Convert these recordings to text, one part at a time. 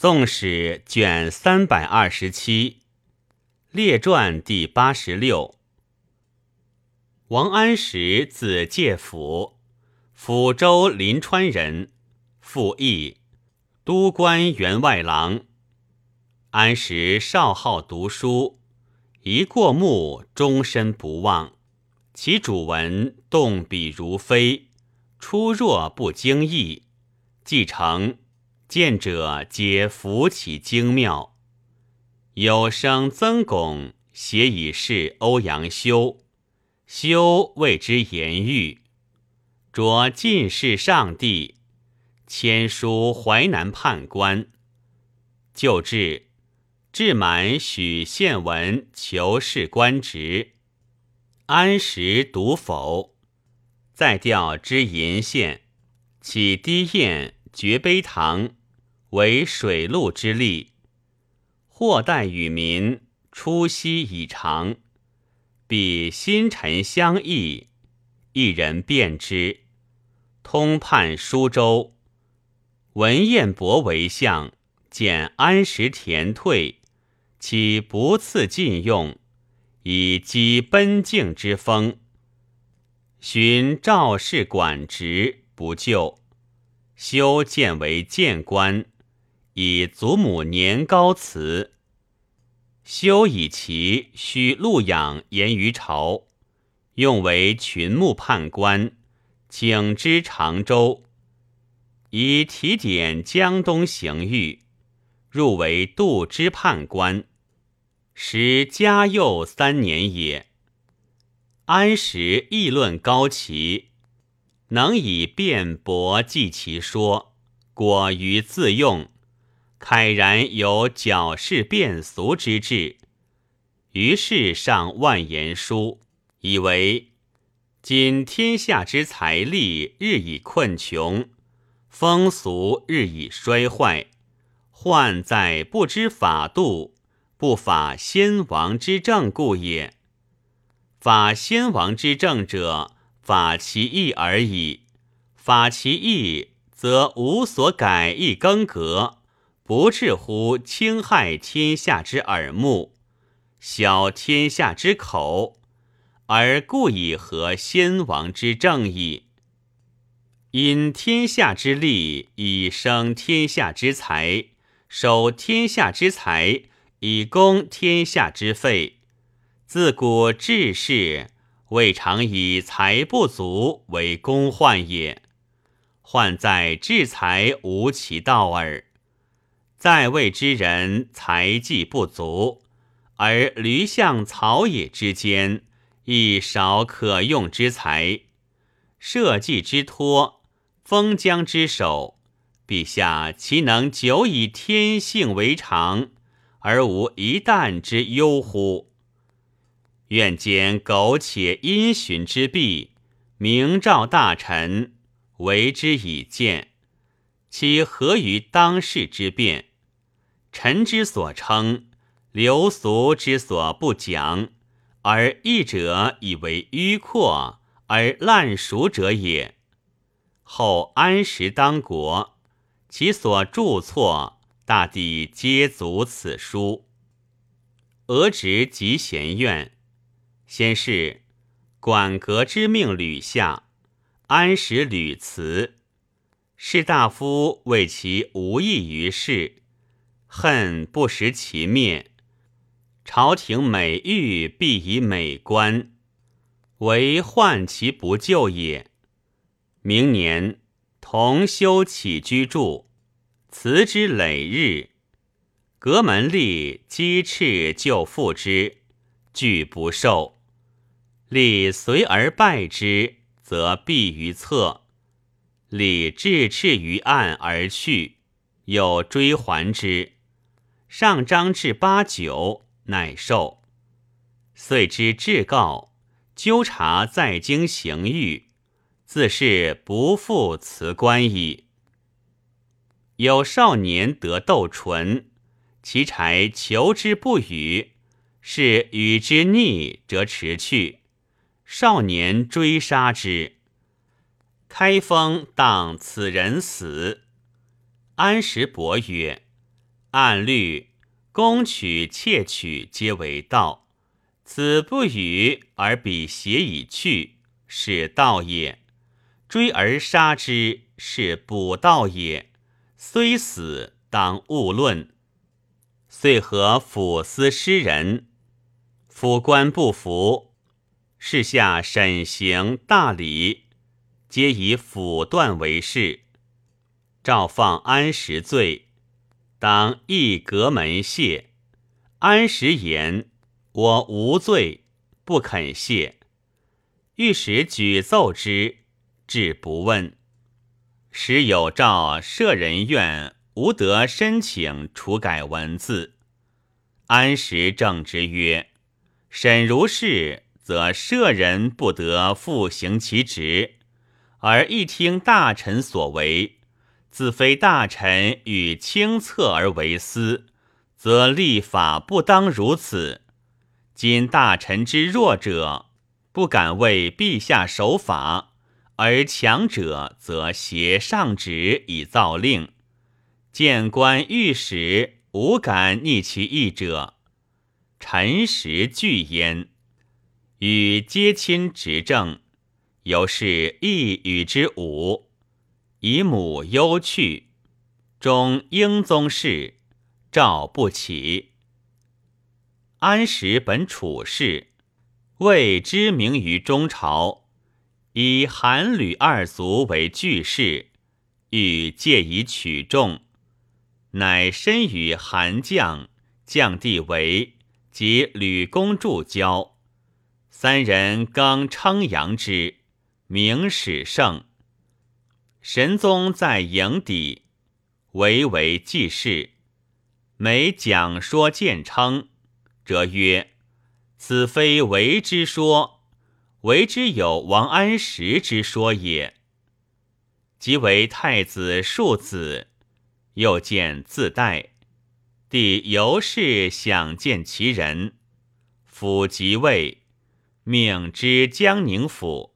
纵使卷327列传第86。王安石字介甫，抚州临川人，复役，都官员外郎。安石少好读书，一过目终身不忘，其主文动笔如飞，出若不经意，既成见者皆服其精妙。有生曾巩写以示欧阳修，修谓之言喻，着进士上地，迁书淮南判官，就至置满许县文求仕官职。安石独否，再调知鄞县，起低堰绝碑堂，为水陆之力，或待与民，出息以长，彼新臣相异，一人辨之。通判舒州，文彦博为相，见安石田退，岂不赐禁用，以激奔境之风。寻赵氏管职，不就，修建为谏官，以祖母年高祠，修以其需陆养言于朝，用为群牧判官，请知常州，以提点江东刑狱，入为度支判官，时嘉佑3年也。安石议论高齐，能以辩驳记其说，果于自用，慨然有矫饰变俗之志，于是上万言书，以为今天下之财力日以困穷，风俗日以衰坏，患在不知法度，不法先王之政故也。法先王之政者，法其意而已，法其意则无所改易更革，不至乎侵害天下之耳目，小天下之口，而故以合先王之政矣。因天下之利，以生天下之财，守天下之财，以供天下之费。自古治世，未尝以财不足为公患也。患在治财无其道耳。在位之人才技不足，而驴象草野之间，亦少可用之才，社稷之托，封疆之守，陛下其能久以天性为常，而无一旦之忧乎？愿兼苟且因循之弊，明诏大臣，为之以谏，其何于当世之变？臣之所称，流俗之所不讲，而义者以为迂阔，而滥熟者也。后安石当国，其所著错大抵皆足此书。俄直集贤院，先是管阁之命吕下，安石履辞，士大夫为其无益于事，恨不识其灭，朝廷每欲必以美观，唯患其不就也。明年同修起居注，辞之累日，阁门吏讥斥就复之，拒不受，礼随而拜之，则避于侧，礼置斥于案而去，有追还之，上章至89，乃受。遂之至告，纠察在京刑狱，自是不复辞官矣。有少年得窦淳，其柴求之不与，是与之逆，则持去，少年追杀之，开封当此人死。安石伯曰：按律，攻取窃取皆为盗，此不与而彼邪以去，是盗也；追而杀之，是捕盗也。虽死，当勿论。遂和抚司诗人，府官不服，事下审刑大理，皆以府断为事。诏放安石罪，当一阁门谢。安石言：我无罪，不肯谢。御史举奏之，至不问。时有诏舍人院无得申请除改文字。安石正之曰：审如是，则舍人不得复行其职，而一听大臣所为，自非大臣与清策而为私，则立法不当如此。今大臣之弱者，不敢为陛下守法，而强者则挟上旨以造令，谏官御史无敢逆其意者。臣实惧焉，与皆亲执政，由是一与之武。以母忧去，终英宗室，诏不起。安石本处士，未知名于中朝，以韩吕二族为巨士，欲借以取众，乃身与韩将、将地为及吕公助交，三人更称扬之，名始盛。神宗在营底，为记事，每讲说谏称，则曰：此非为之说，为之有王安石之说也。即为太子庶子，又见自代，帝由是想见其人，甫即位，命之江宁府，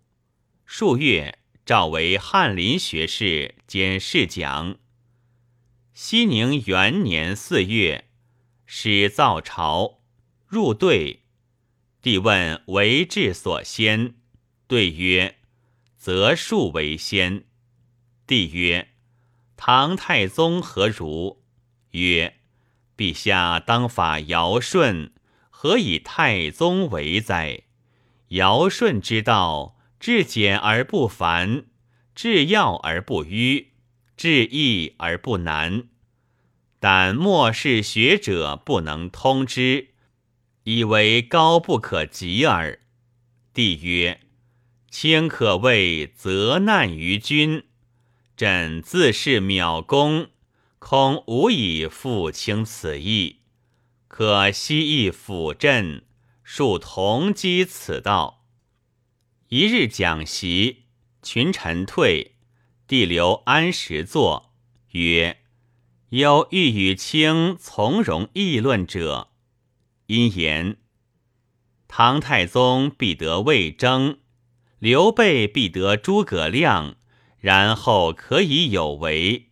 数月诏为翰林学士兼侍讲。熙宁元年4月，始造朝，入对。帝问为治所先，对曰：则数为先。帝曰：唐太宗何如？曰：陛下当法尧舜，何以太宗为哉？尧舜之道，至简而不繁，至要而不迂，至易而不难。但末世学者不能通之，以为高不可及耳。帝曰：卿可谓责难于君，朕自是渺功，恐无以复清此意，可悉意辅朕，庶同积此道。一日讲席，群臣退，帝留安石坐，曰：忧欲与卿从容议论者。因言：唐太宗必得魏征，刘备必得诸葛亮，然后可以有为，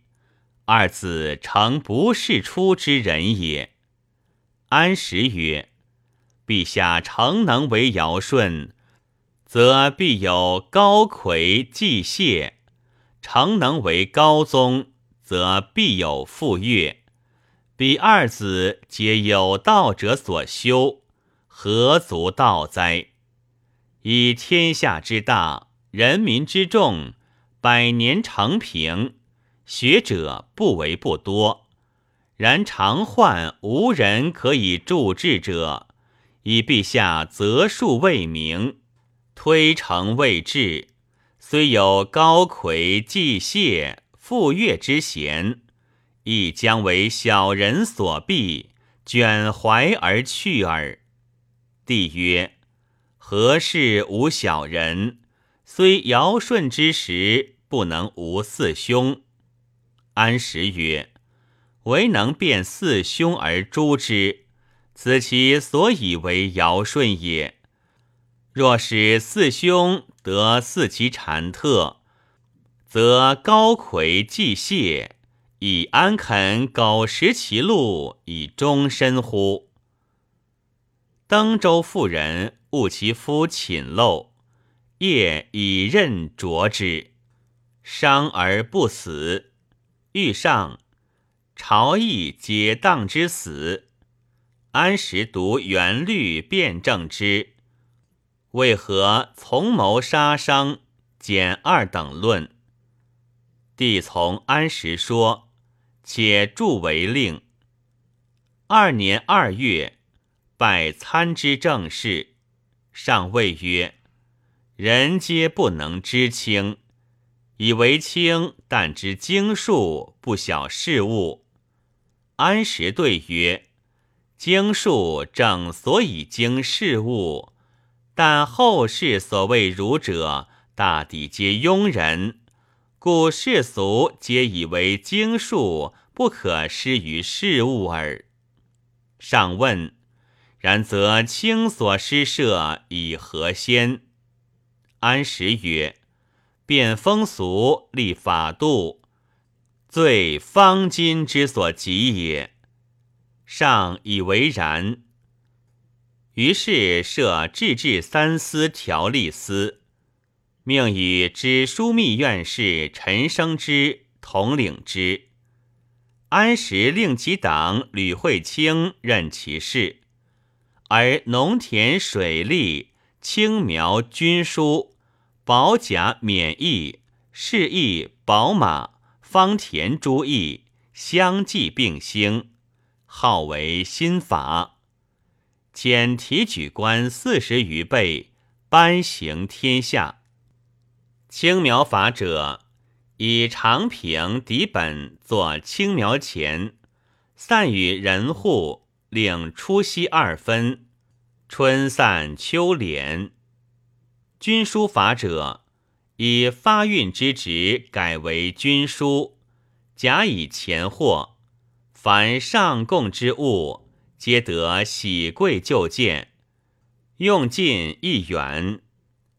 二子诚不世出之人也。安石曰：陛下诚能为尧舜，则必有高魁继谢；诚能为高宗，则必有傅说。彼二子皆有道者所修，何足道哉？以天下之大，人民之众，百年成平，学者不为不多。然常患无人可以助治者，以陛下择数为名，推诚未至，虽有高魁继谢、傅说之嫌，亦将为小人所避，卷怀而去耳。帝曰：何事无小人？虽尧舜之时，不能无四凶。安石曰：唯能辨四凶而诛之，此其所以为尧舜也。若使四凶得四其缠特，则高魁继谢，以安肯苟食其禄，以终身乎？登州妇人误其夫寝陋，夜以刃斫之，伤而不死。欲上，朝议皆当之死。安石读原律辩证之，为何从谋杀伤，减二等论？帝从安石说，且著为令。2年2月，拜参知政事，上谓曰：人皆不能知清，以为清，但知经术，不晓事物。安石对曰：经术正所以经事物，但后世所谓儒者，大抵皆庸人，故世俗皆以为经术不可施于事物耳。上问：然则卿所施设以何先？安石曰：变风俗，立法度，最方今之所及也。上以为然。于是设制治三司条例司，命与知枢密院事陈升之统领之。安石令其党吕惠卿任其事，而农田水利、青苗军书、保甲免役、市役、保马、方田诸役相继并兴，号为新法。遣提举官40余倍，颁行天下。青苗法者，以长平底本作青苗钱，散与人户，领初息2分，春散秋敛。军书法者，以发运之职改为军书，假以钱货，凡上贡之物，皆得喜贵就见，用尽1元，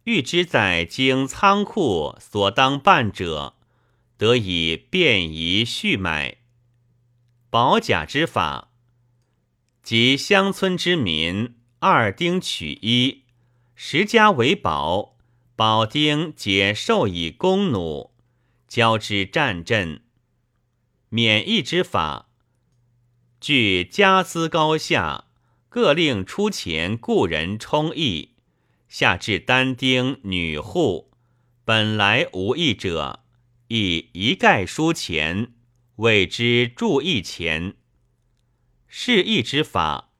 欲之在经仓库所当办者，得以便宜续买。保甲之法，即乡村之民2丁取1，10家为保，保丁皆授以弓弩，交之战阵。免役之法，据家资高下，各令出钱雇人充役，下至单丁女户，本来无役者，以一概输钱，谓之注役钱。市役之法，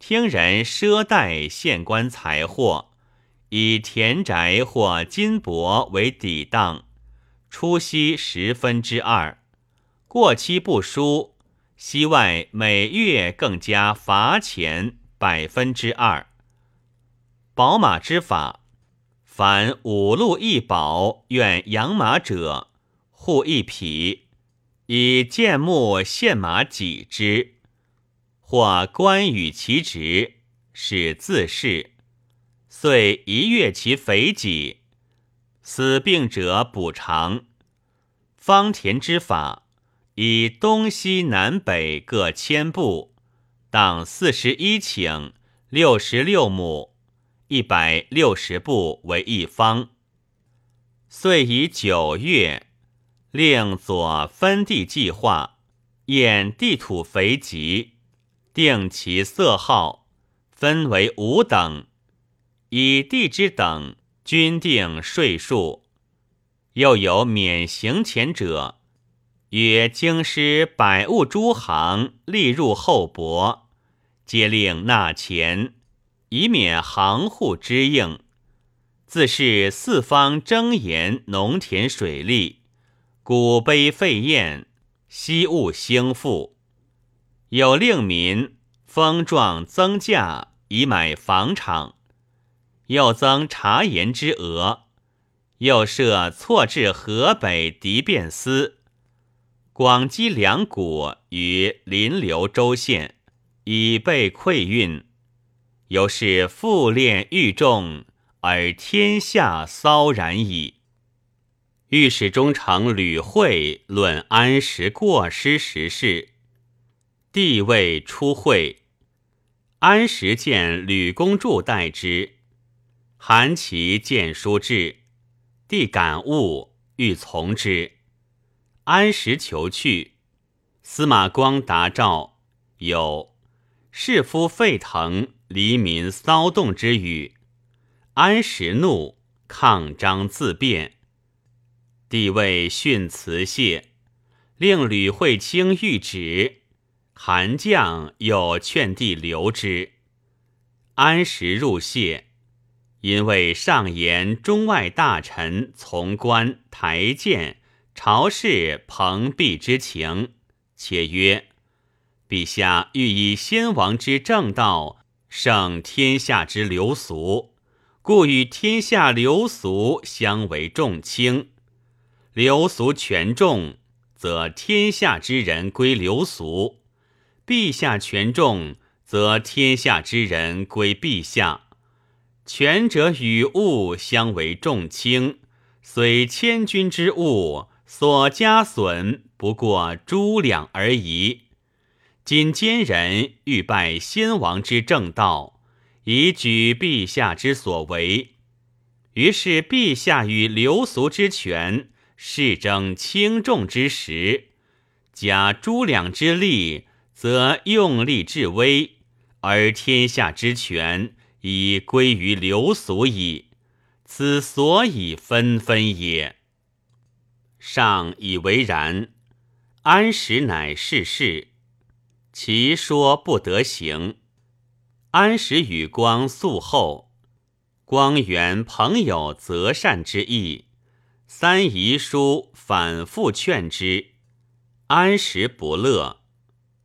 听人赊贷县官财货，以田宅或金帛为抵当，出息2/10，过期不输，息外每月更加罚钱2%。保马之法，凡5路1保，愿养马者，户1匹，以建木献马己之，或官与其职，使自是，遂1月其肥己，死病者补偿。方田之法，以东西南北各1000步，当41顷，66亩，160步为1方。遂以9月，令左分地计划，演地土肥瘠，定其色号，分为5等，以地之等均定税数。又有免刑钱者，曰京师百物诸行例入厚薄，皆令纳钱，以免行户之应。自是四方争言农田水利，古碑废偃，昔物兴复。有令民封状增价，以买房场。又增查盐之额，又设错置河北敌辩司，广积2谷于临流州县，以备馈运。由是复敛愈重，而天下骚然矣。御史中丞吕惠论安石过失时事，帝谓出会。安石见吕公著代之，韩琦见书至，帝感悟，欲从之。安石求去，司马光答诏，有士夫沸腾，黎民骚动之语。安石怒，抗章自辩。帝谓训辞谢，令吕惠卿谕旨。韩将又劝帝留之。安石入谢，因为上言中外大臣从官台谏朝事朋敝之情，且曰：陛下欲以先王之正道胜天下之流俗，故与天下流俗相为重轻。流俗权重，则天下之人归流俗；陛下权重，则天下之人归陛下。权者与物相为重轻，虽千钧之物，所加损不过诸两而已。今奸人欲拜先王之正道，以举陛下之所为，于是陛下与流俗之权事争轻重之时，加诸两之力，则用力至微，而天下之权已归于流俗矣。此所以纷纷也。上以为然。安石乃逝世，其说不得行。安石与光宿后，光原朋友择善之意，三遗书反复劝之，安石不乐。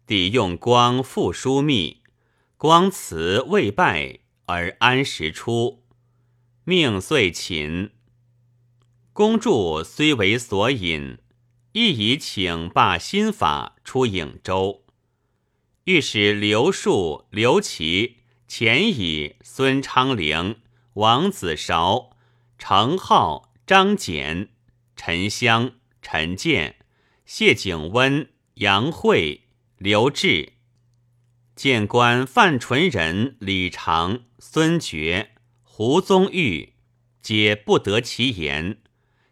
帝用光复枢密，光辞未拜，而安石出，命遂寝。公著虽为所引，亦以请罢新法出颍州。御史刘树、刘琦、钱乙、孙昌龄、王子韶、程颢、张謇、陈襄、陈建、谢景温、杨惠、刘志，谏官范纯仁、李常、孙觉、胡宗玉，皆不得其言，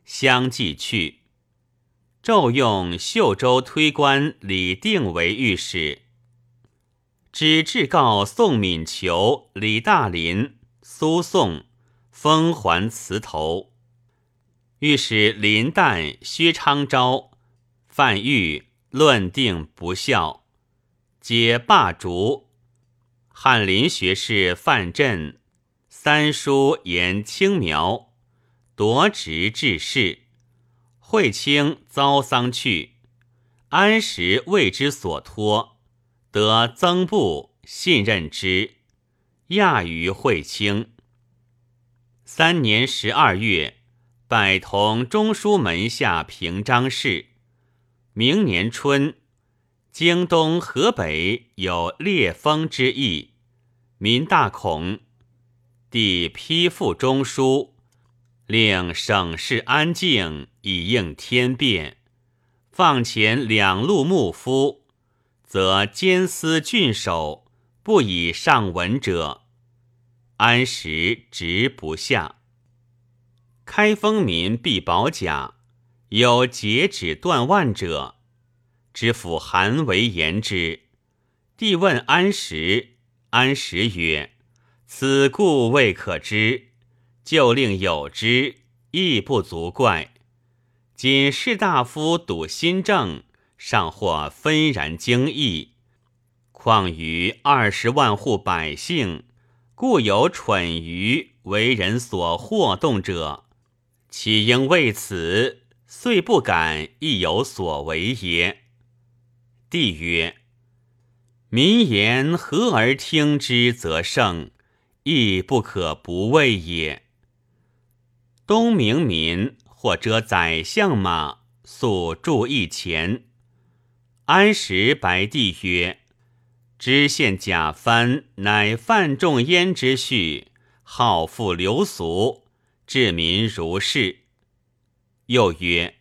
相继去。骤用秀州推官李定为御史，只至告宋敏求、李大林、苏颂，封还祠头。御史林旦、薛昌昭、范昱论定不效，皆罢逐。翰林学士范震、三叔颜青苗夺职致仕，惠卿遭丧去。安石为之所托，得曾布信任之，亚于惠卿。3年12月，拜同中书门下平章事。明年春，京东河北有烈风之意，民大恐。帝批复中书，令省市安静，以应天变。放前两路牧夫，则监司郡守，不以上文者。安石直不下。开封民必保甲，有截指断腕者。知府韩维言之，帝问安石，安石曰：此故未可知，就令有之，亦不足怪。仅士大夫笃新政，尚或纷然惊异，况于20万户百姓，故有蠢愚为人所惑动者。岂应为此，遂不敢亦有所为也。帝曰：民言和而听之则胜，亦不可不畏也。东明民或遮宰相马，速铸一钱。安石白帝曰：知县贾藩乃范仲淹之婿，好富流俗，治民如是。又曰：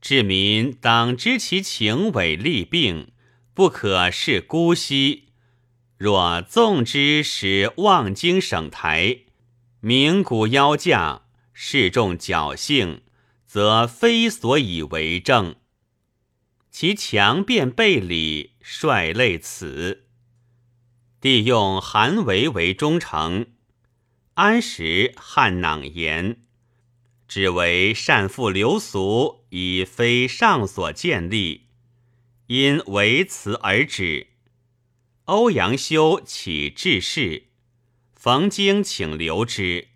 治民当知其情伪利病，不可恃姑息。若纵之，使望京省台，名古邀驾，示众侥幸，则非所以为政。其强辩背理，率类此。帝用韩维为忠诚，安石汉囊言，只为善复流俗，以非上所建立，因为辞而止。欧阳修起致仕，冯京请留之。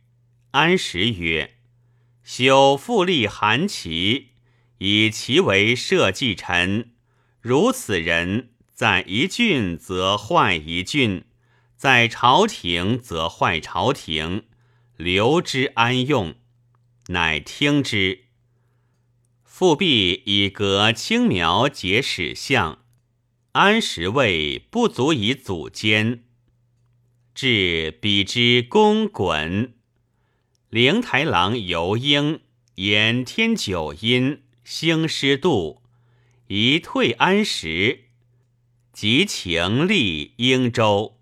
安石曰：修复立韩琦，以其为社稷臣，如此人，在一郡则坏一郡，在朝廷则坏朝廷，留之安用。乃听之。复辟以革青苗节史相，安石谓不足以组间。至比之公滚，灵台郎游英演天九音，兴师度，一退安石，即情立英州。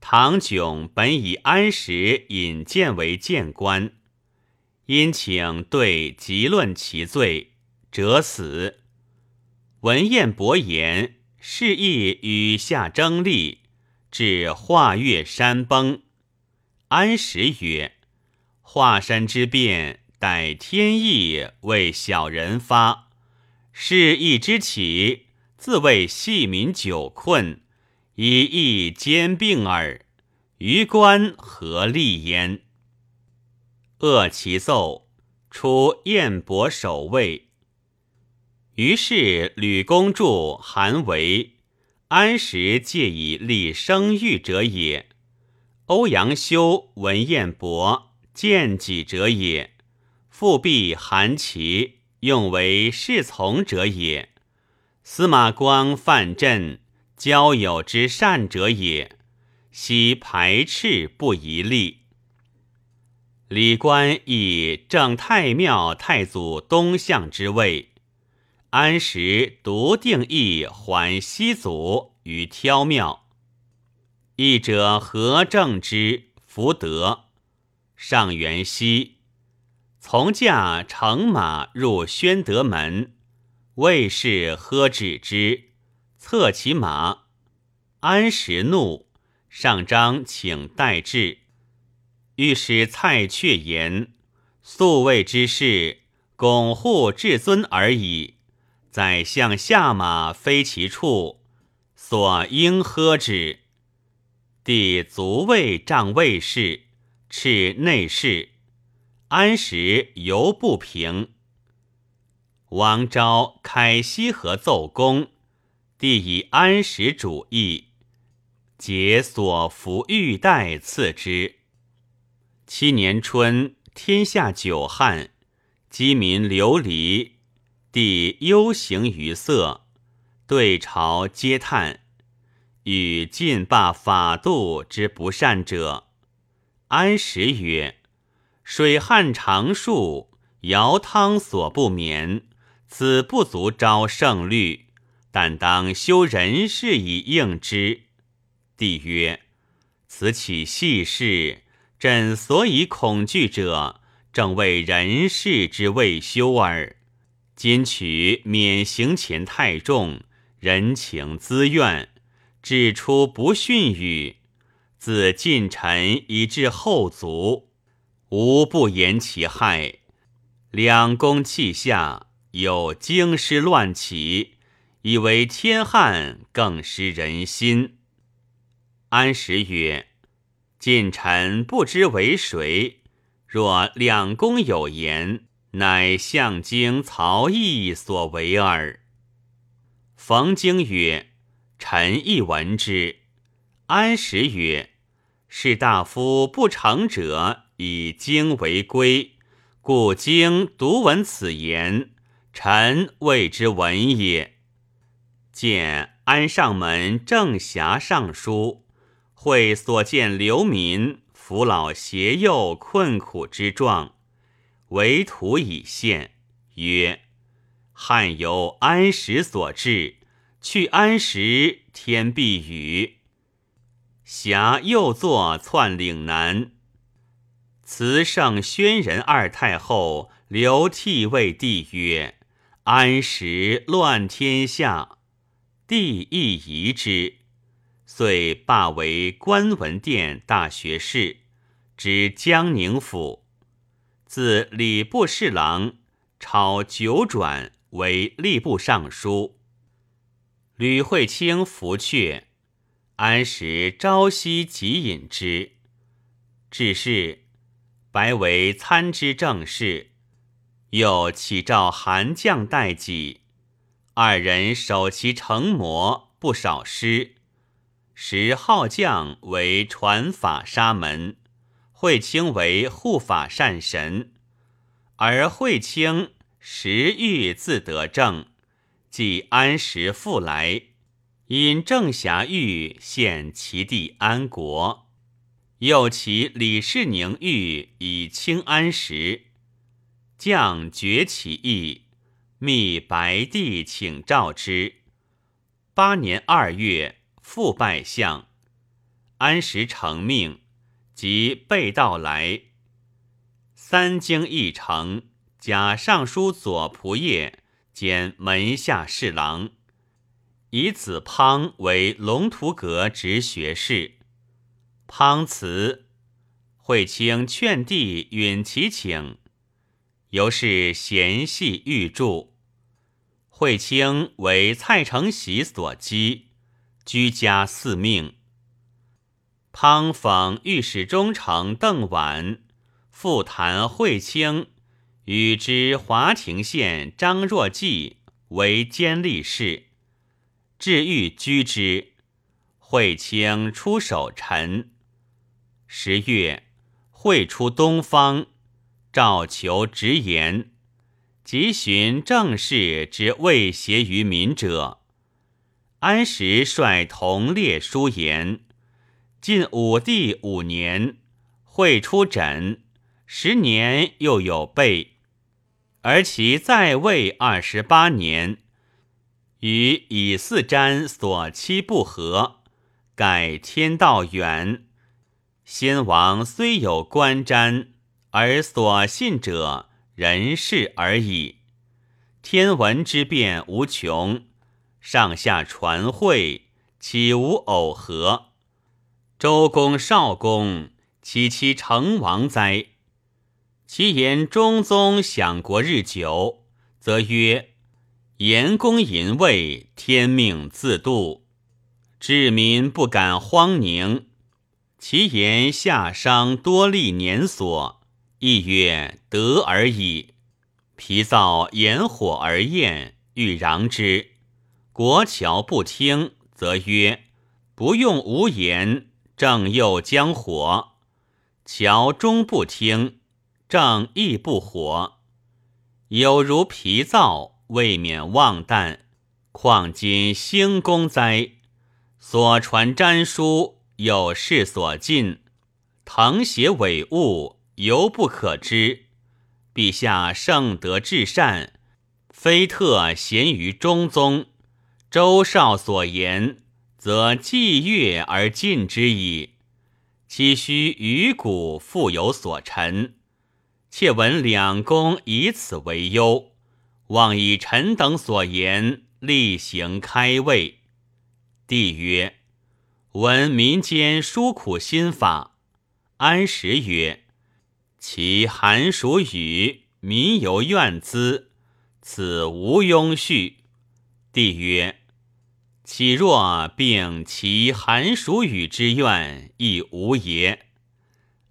唐炯本以安石引荐为谏官，因请对极论其罪，折死。文彦博言，示意与下争利，至华岳山崩。安石曰：华山之变，待天意为小人发，是意之起，自谓细民久困，以义兼并耳，于官何利焉？恶其奏，出燕伯守卫。于是吕公著、韩维、安石借以立生育者也，欧阳修、文彦博见己者也，复辟韩琦，用为侍从者也，司马光、范镇交友之善者也，悉排斥不宜立。李官以正太庙太祖东向之位，安石独定义还西祖于挑庙。义者何正之、福德、上元熙，从驾乘马入宣德门。卫士喝止之，策其马。安石怒，上章请代至。御史蔡确言：宿卫之事，拱护至尊而已，宰相下马非其处，所应喝止。帝卒位杖卫士，斥内侍。安石犹不平。王昭开西河奏功，帝以安石主义，解所服玉带赐之。7年春，天下久旱，饥民流离，帝忧行于色，对朝嗟叹，与尽罢法度之不善者。安石曰：水旱常数，尧汤所不眠，此不足招圣律，但当修人事以应之。帝曰：此起细事，朕所以恐惧者，正为人事之未修耳。今取免刑前太重，人情资怨，指出不逊语，自近臣以至后族，无不言其害。两宫气下，有京师乱起，以为天旱，更失人心。安石曰：近臣不知为谁，若两宫有言，乃向京曹毅所为耳。冯京曰：臣亦闻之。安石曰：士大夫不成者，以京为归，故京独闻此言，臣谓之闻也。见安上门正匣上书，会所见流民、扶老携幼困苦之状，为图以献，曰：汉由安石所至，去安石，天必雨。侠又作窜岭南，辞圣宣仁二太后流涕为帝曰：安石乱天下，帝亦疑之，遂罢为官文殿大学士，知江宁府。自礼部侍郎，抄九转为吏部尚书。吕惠卿伏阙，安石朝夕汲饮之。至是，白为参知政事，又启召韩绛代己，二人手其成模，不少诗。时浩绛为传法沙门，惠卿为护法善神，而惠卿时欲自得政，即安石复来，因正侠狱献其弟安国，又其李世宁狱以清安石，将决其意，密白帝请召之。8年2月，复拜相，安石承命，即备到来。三经一成，假尚书左仆射，兼门下侍郎，以子滂为龙图阁直学士。滂辞，惠卿劝帝允其请，由是咸系御著。惠卿为蔡承袭所讥，居家嗣命。滂讽御史中丞邓琬，复谈惠卿与之华亭县张若济为监吏事，至欲居之，惠卿出守陈。10月，惠出东方，召求直言，即寻政事之未协于民者。安石率同列书言，晋武帝5年，惠出枕，10年又有备，而其在位28年，与以四瞻所期不合，改天道远。先王虽有观瞻，而所信者人事而已，天文之变无穷，上下传会，岂无偶合？周公少公，其成王哉？其言中宗享国日久，则曰：言公淫位，天命自度，治民不敢荒宁。其言夏商多历年所，亦曰得而已。脾燥炎火而厌，欲攘之，国乔不听，则曰：不用无言，正又将火。乔终不听，正亦不火。有如脾燥，未免忘诞，况今兴公哉？所传占书，有事所近，誊写伪物，犹不可知。陛下圣德至善，非特贤于中宗。周少所言，则既阅而尽之矣。岂须于古复有所陈？窃闻两公以此为忧，望以臣等所言，力行开位。帝曰：闻民间殊苦心法。安石曰：其寒暑雨，民犹怨滋，此无庸恤。帝曰：岂若并其寒暑雨之怨，亦无也。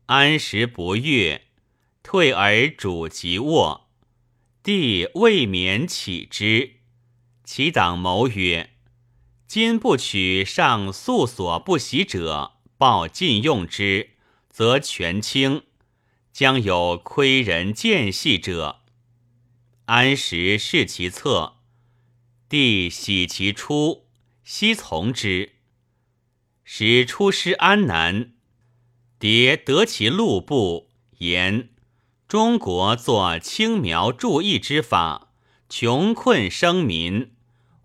安石不悦，退而主即卧。帝未免起之，其党谋曰：今不取上诉所不喜者，报禁用之，则权倾，将有窥人见隙者。安石视其策，帝喜其出，悉从之。时出师安南，牒得其录部，言中国做青苗注意之法，穷困生民，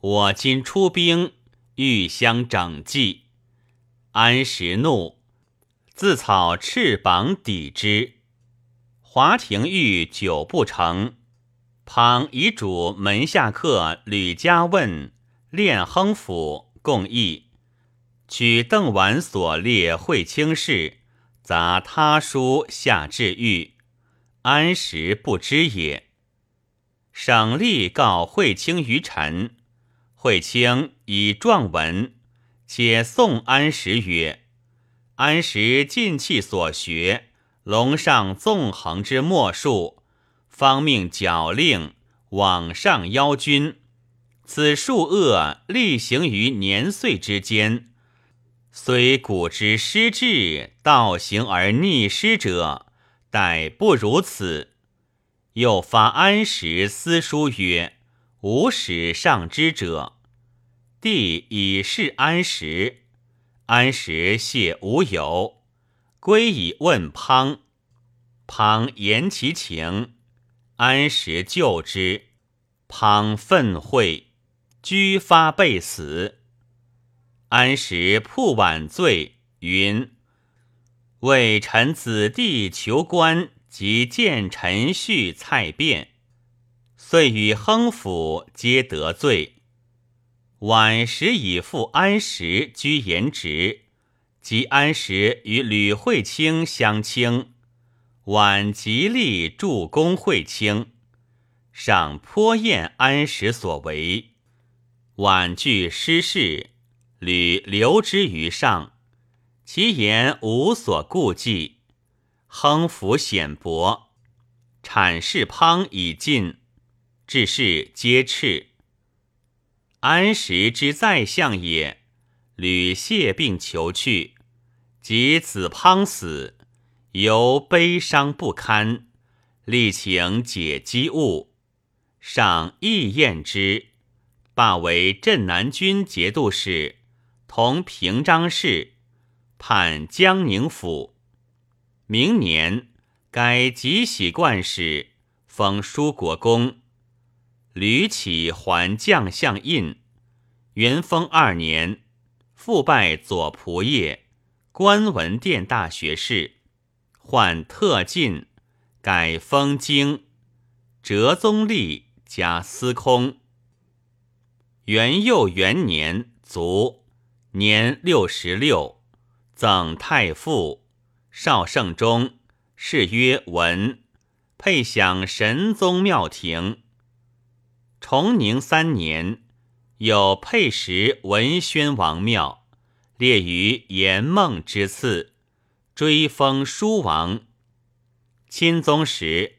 我今出兵，欲相整济。安石怒，自草翅膀抵之。华亭欲久不成，庞遗嘱门下客吕家问、练亨甫共议，取邓琬所列会卿事，杂他书下治狱，安石不知也。省吏告会卿于臣，会卿以状文，且送安石曰：安石尽弃所学，龙上纵横之末术，方命矫令，往上邀君。此数恶力行于年岁之间，虽古之失志，道行而逆失者，殆不如此。又发安石私书曰：吾使上之者。帝以示安石，安石谢无由，归以问庞。庞言其情，安石救之。庞愤恚，居发被死。安石曝晚罪，云：为臣子弟求官，即见陈序蔡卞，遂与亨甫皆得罪。晚时以赴安石居延直，即安石与吕惠卿相亲，晚极力助攻惠卿，赏颇厌安石所为。晚据失事，吕留之于上，其言无所顾忌。亨甫显薄，阐释滂已尽，致是皆斥。安石之在相也，吕谢病求去，及子滂死，犹悲伤不堪，力请解机务，上亦厌之，罢为镇南军节度使，同平章事，判江宁府。明年，改给喜冠使，封舒国公。吕启还将相印。元丰2年，复拜左仆射、观文殿大学士，换特进，改封京，哲宗历加司空。元佑元年卒，年66，赠太傅，绍圣中，谥曰文，配享神宗庙庭。崇宁3年，有配食文宣王庙，列于延孟之次，追封舒王。钦宗时，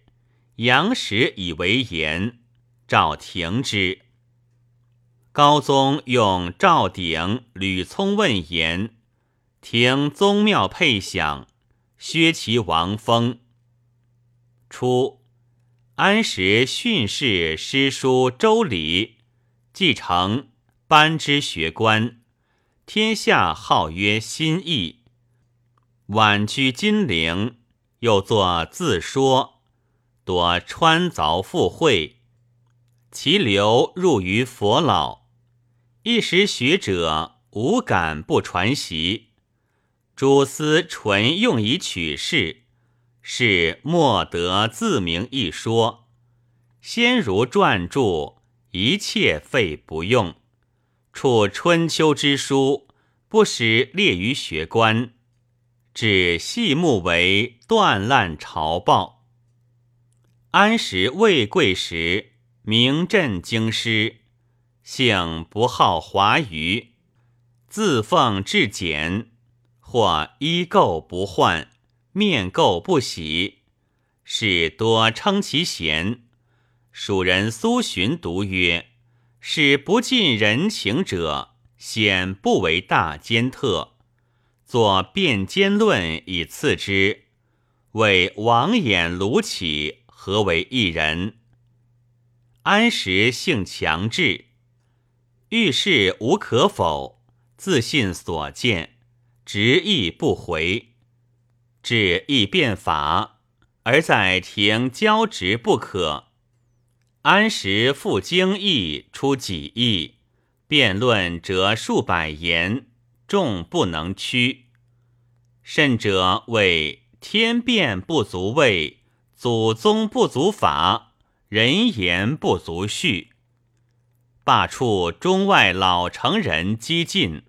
杨时以为言，诏停之。高宗用赵鼎、吕聪问言，停宗庙配享，削其王封。初，安石训示诗书周礼，继承班之学官，天下号曰新义。晚居金陵，又作自说，多穿凿附会，其流入于佛老，一时学者无敢不传习。诸司纯用以取士，是莫得自明一说，先儒撰著，一切废不用。处春秋之书，不使列于学官，只细目为断烂朝报。安石未贵时，名震京师，性不好华谀，自奉至简，或衣垢不换，面垢不洗，是多称其贤。蜀人苏洵独曰：使不近人情者，显不为大奸特，作辩奸论以次之，谓王衍、卢杞合为一人。安石性强志，遇事无可否，自信所见，执意不回。至一变法，而在庭交职不可。安时复经义出几义，辩论折数百言，众不能屈。甚者谓天变不足畏，祖宗不足法，人言不足序。罢黜中外老成人激进，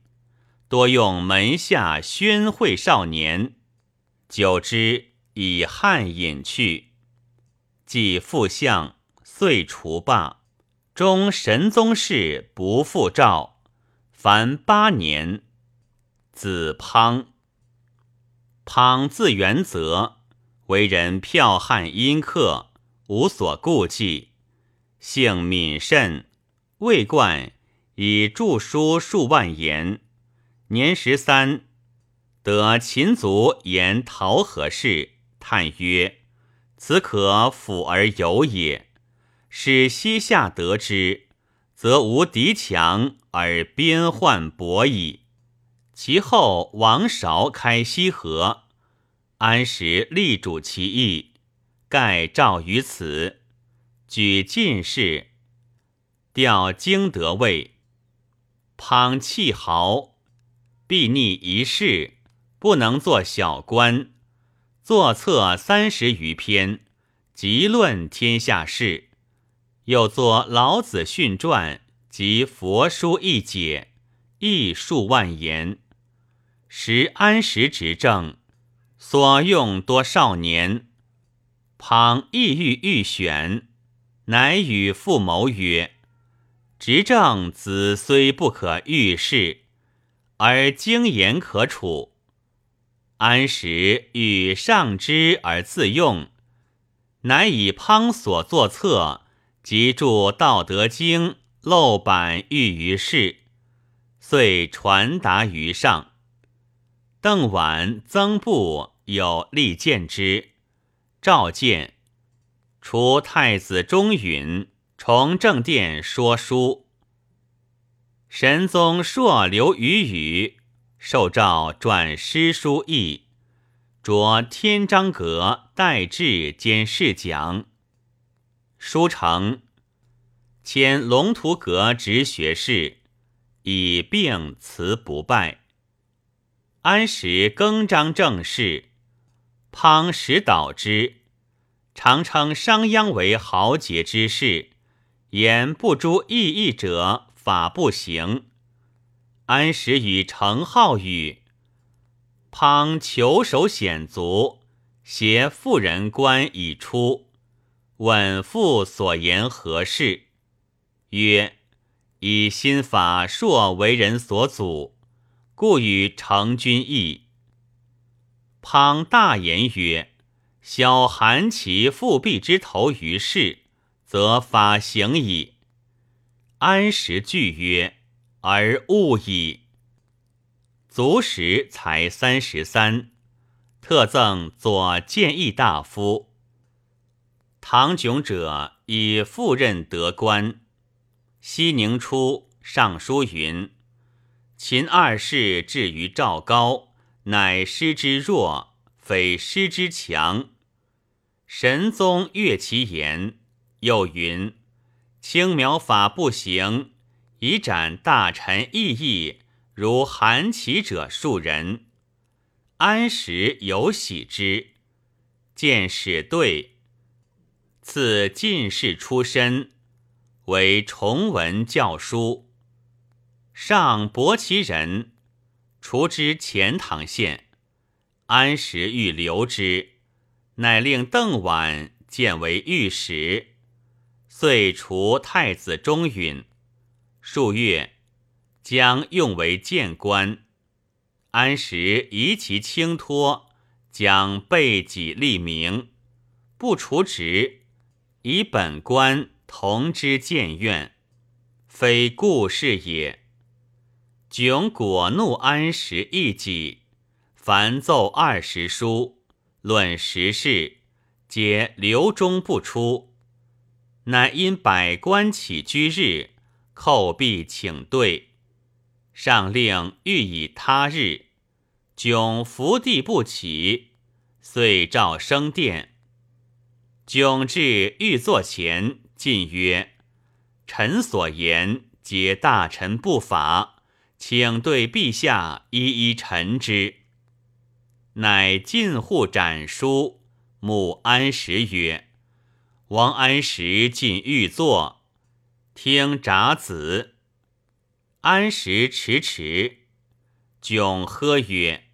多用门下宣惠少年，久之以汉隐去。即副相遂除罢，终神宗室不复诏，凡8年。子滂。滂字元泽，为人剽悍阴刻，无所顾忌，性敏慎，未冠以著书数万言。年13，得秦族言陶和氏，叹曰：此可辅而有也。使西夏得之，则无敌强而边患薄矣。其后王韶开西河，安时力主其意，盖诏于此，举进士，调京德尉。滂弃豪，必逆一世，不能做小官，作册30余篇，即论天下事。又作老子训传及佛书一解，亦数万言。时安时执政，所用多少年，滂意欲欲选，乃与父谋曰：执政子虽不可御事，而经言可处。安时欲上之而自用，乃以滂所作册及著《道德经》漏版喻于世，遂传达于上。邓琬、曾布有力荐之，召见，除太子中允，崇政殿说书。神宗朔留于禹，受诏转诗书议，擢天章阁代治兼侍讲。书成，迁龙图阁直学士，以病辞不拜。安时更张政事，滂实导之，常称商鞅为豪杰之士，言不诸异议者法不行。安时与程颢语，滂求守显足，携妇人官以出，问父所言何事，曰：以新法硕为人所阻，故与成君议。滂大言曰：小韩其复辟之头于世，则法行矣。安时惧曰：而勿矣。卒时才33，特赠左谏议大夫。唐炯者以赴任得官。熙宁初，尚书云：秦二世至于赵高，乃师之弱，非师之强。神宗悦其言，又云：青苗法不行，以斩大臣异议，如韩琦者数人。安时有喜之，见使对，赐进士出身，为崇文教书。上伯其人，除之钱塘县。安时欲留之，乃令邓琬荐为御史，遂除太子中允。数月，将用为谏官。安时疑其轻脱，将备己立名，不除职，以本官同之谏院，非故事也。迥果怒安时一己，凡奏20书，论时事，皆留中不出。乃因百官起居日，叩壁请对，上令欲以他日。迥伏地不起，遂召升殿，迥至御座前，进曰：“臣所言皆大臣不法，请对陛下一一陈之。”乃进户斩书，穆安石曰：“王安石进御座，听札子。”安石迟迟，迥呵曰：“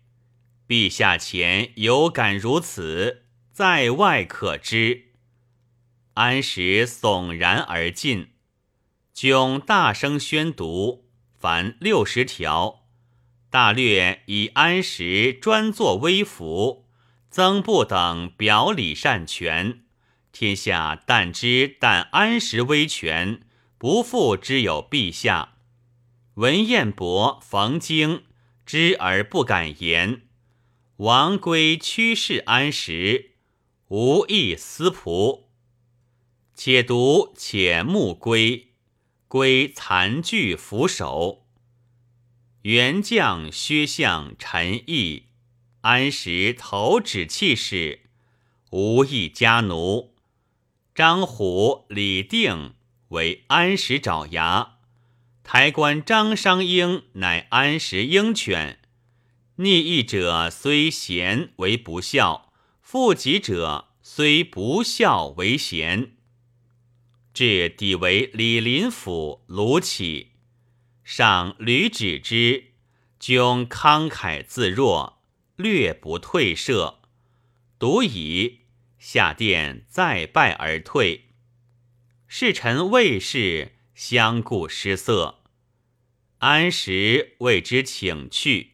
陛下前有敢如此，在外可知。”安石悚然而进，迥大声宣读，凡60条，大略以安石专作微服，曾布等表里擅权，天下但知但安石威权，不复知有陛下。文彦博、冯京知而不敢言，王圭驱使安石，无亦私仆。且读且慕圭，圭残具俯首。原将薛相陈毅，安石投指弃使，无一家奴。张虎、李定为安石爪牙，台官张商英乃安石鹰犬。逆义者虽贤为不孝，负己者虽不孝为贤。至底为李林甫、卢杞，赏屡指之，迥慷慨自若，略不退舍。独已，下殿再拜而退。侍臣魏氏相顾失色，安石为之请去。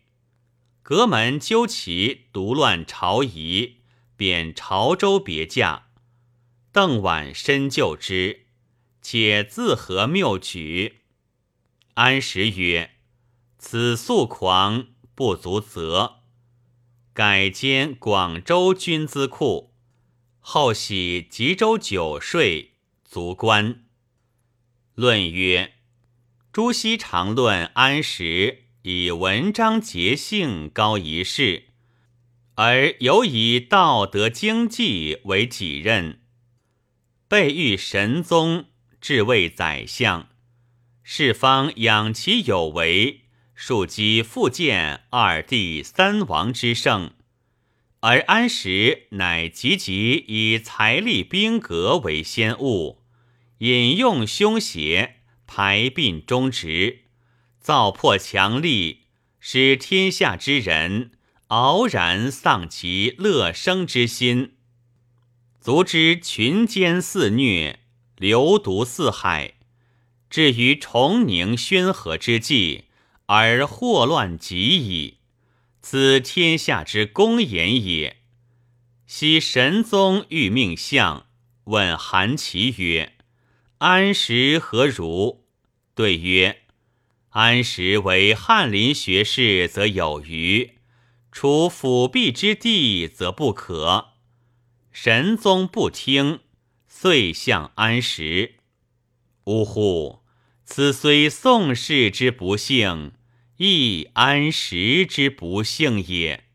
阁门纠齐，独乱朝仪，贬潮州别驾。邓琬深究之，且自何谬举？安石曰：“此素狂，不足责。”改兼广州军资库，后徙吉州酒税，卒官。论曰：“朱熹常论安石以文章节性高一事，而尤以道德经济为己任，备御神宗，至为宰相，世方养其有为，庶几复见二帝三王之盛。而安石乃积极以财力兵革为先务，引用凶邪，排并忠直，造破强力，使天下之人怪然丧其乐生之心，足知群奸肆虐，流毒四海，至于崇宁宣和之际，而祸乱极矣。此天下之公言也。”昔神宗欲命相，问韩琦曰：“安石何如？”对曰：“安石为翰林学士，则有余；除辅弼之地，则不可。”神宗不听，遂相安石。呜呼！此虽宋氏之不幸，亦安石之不幸也。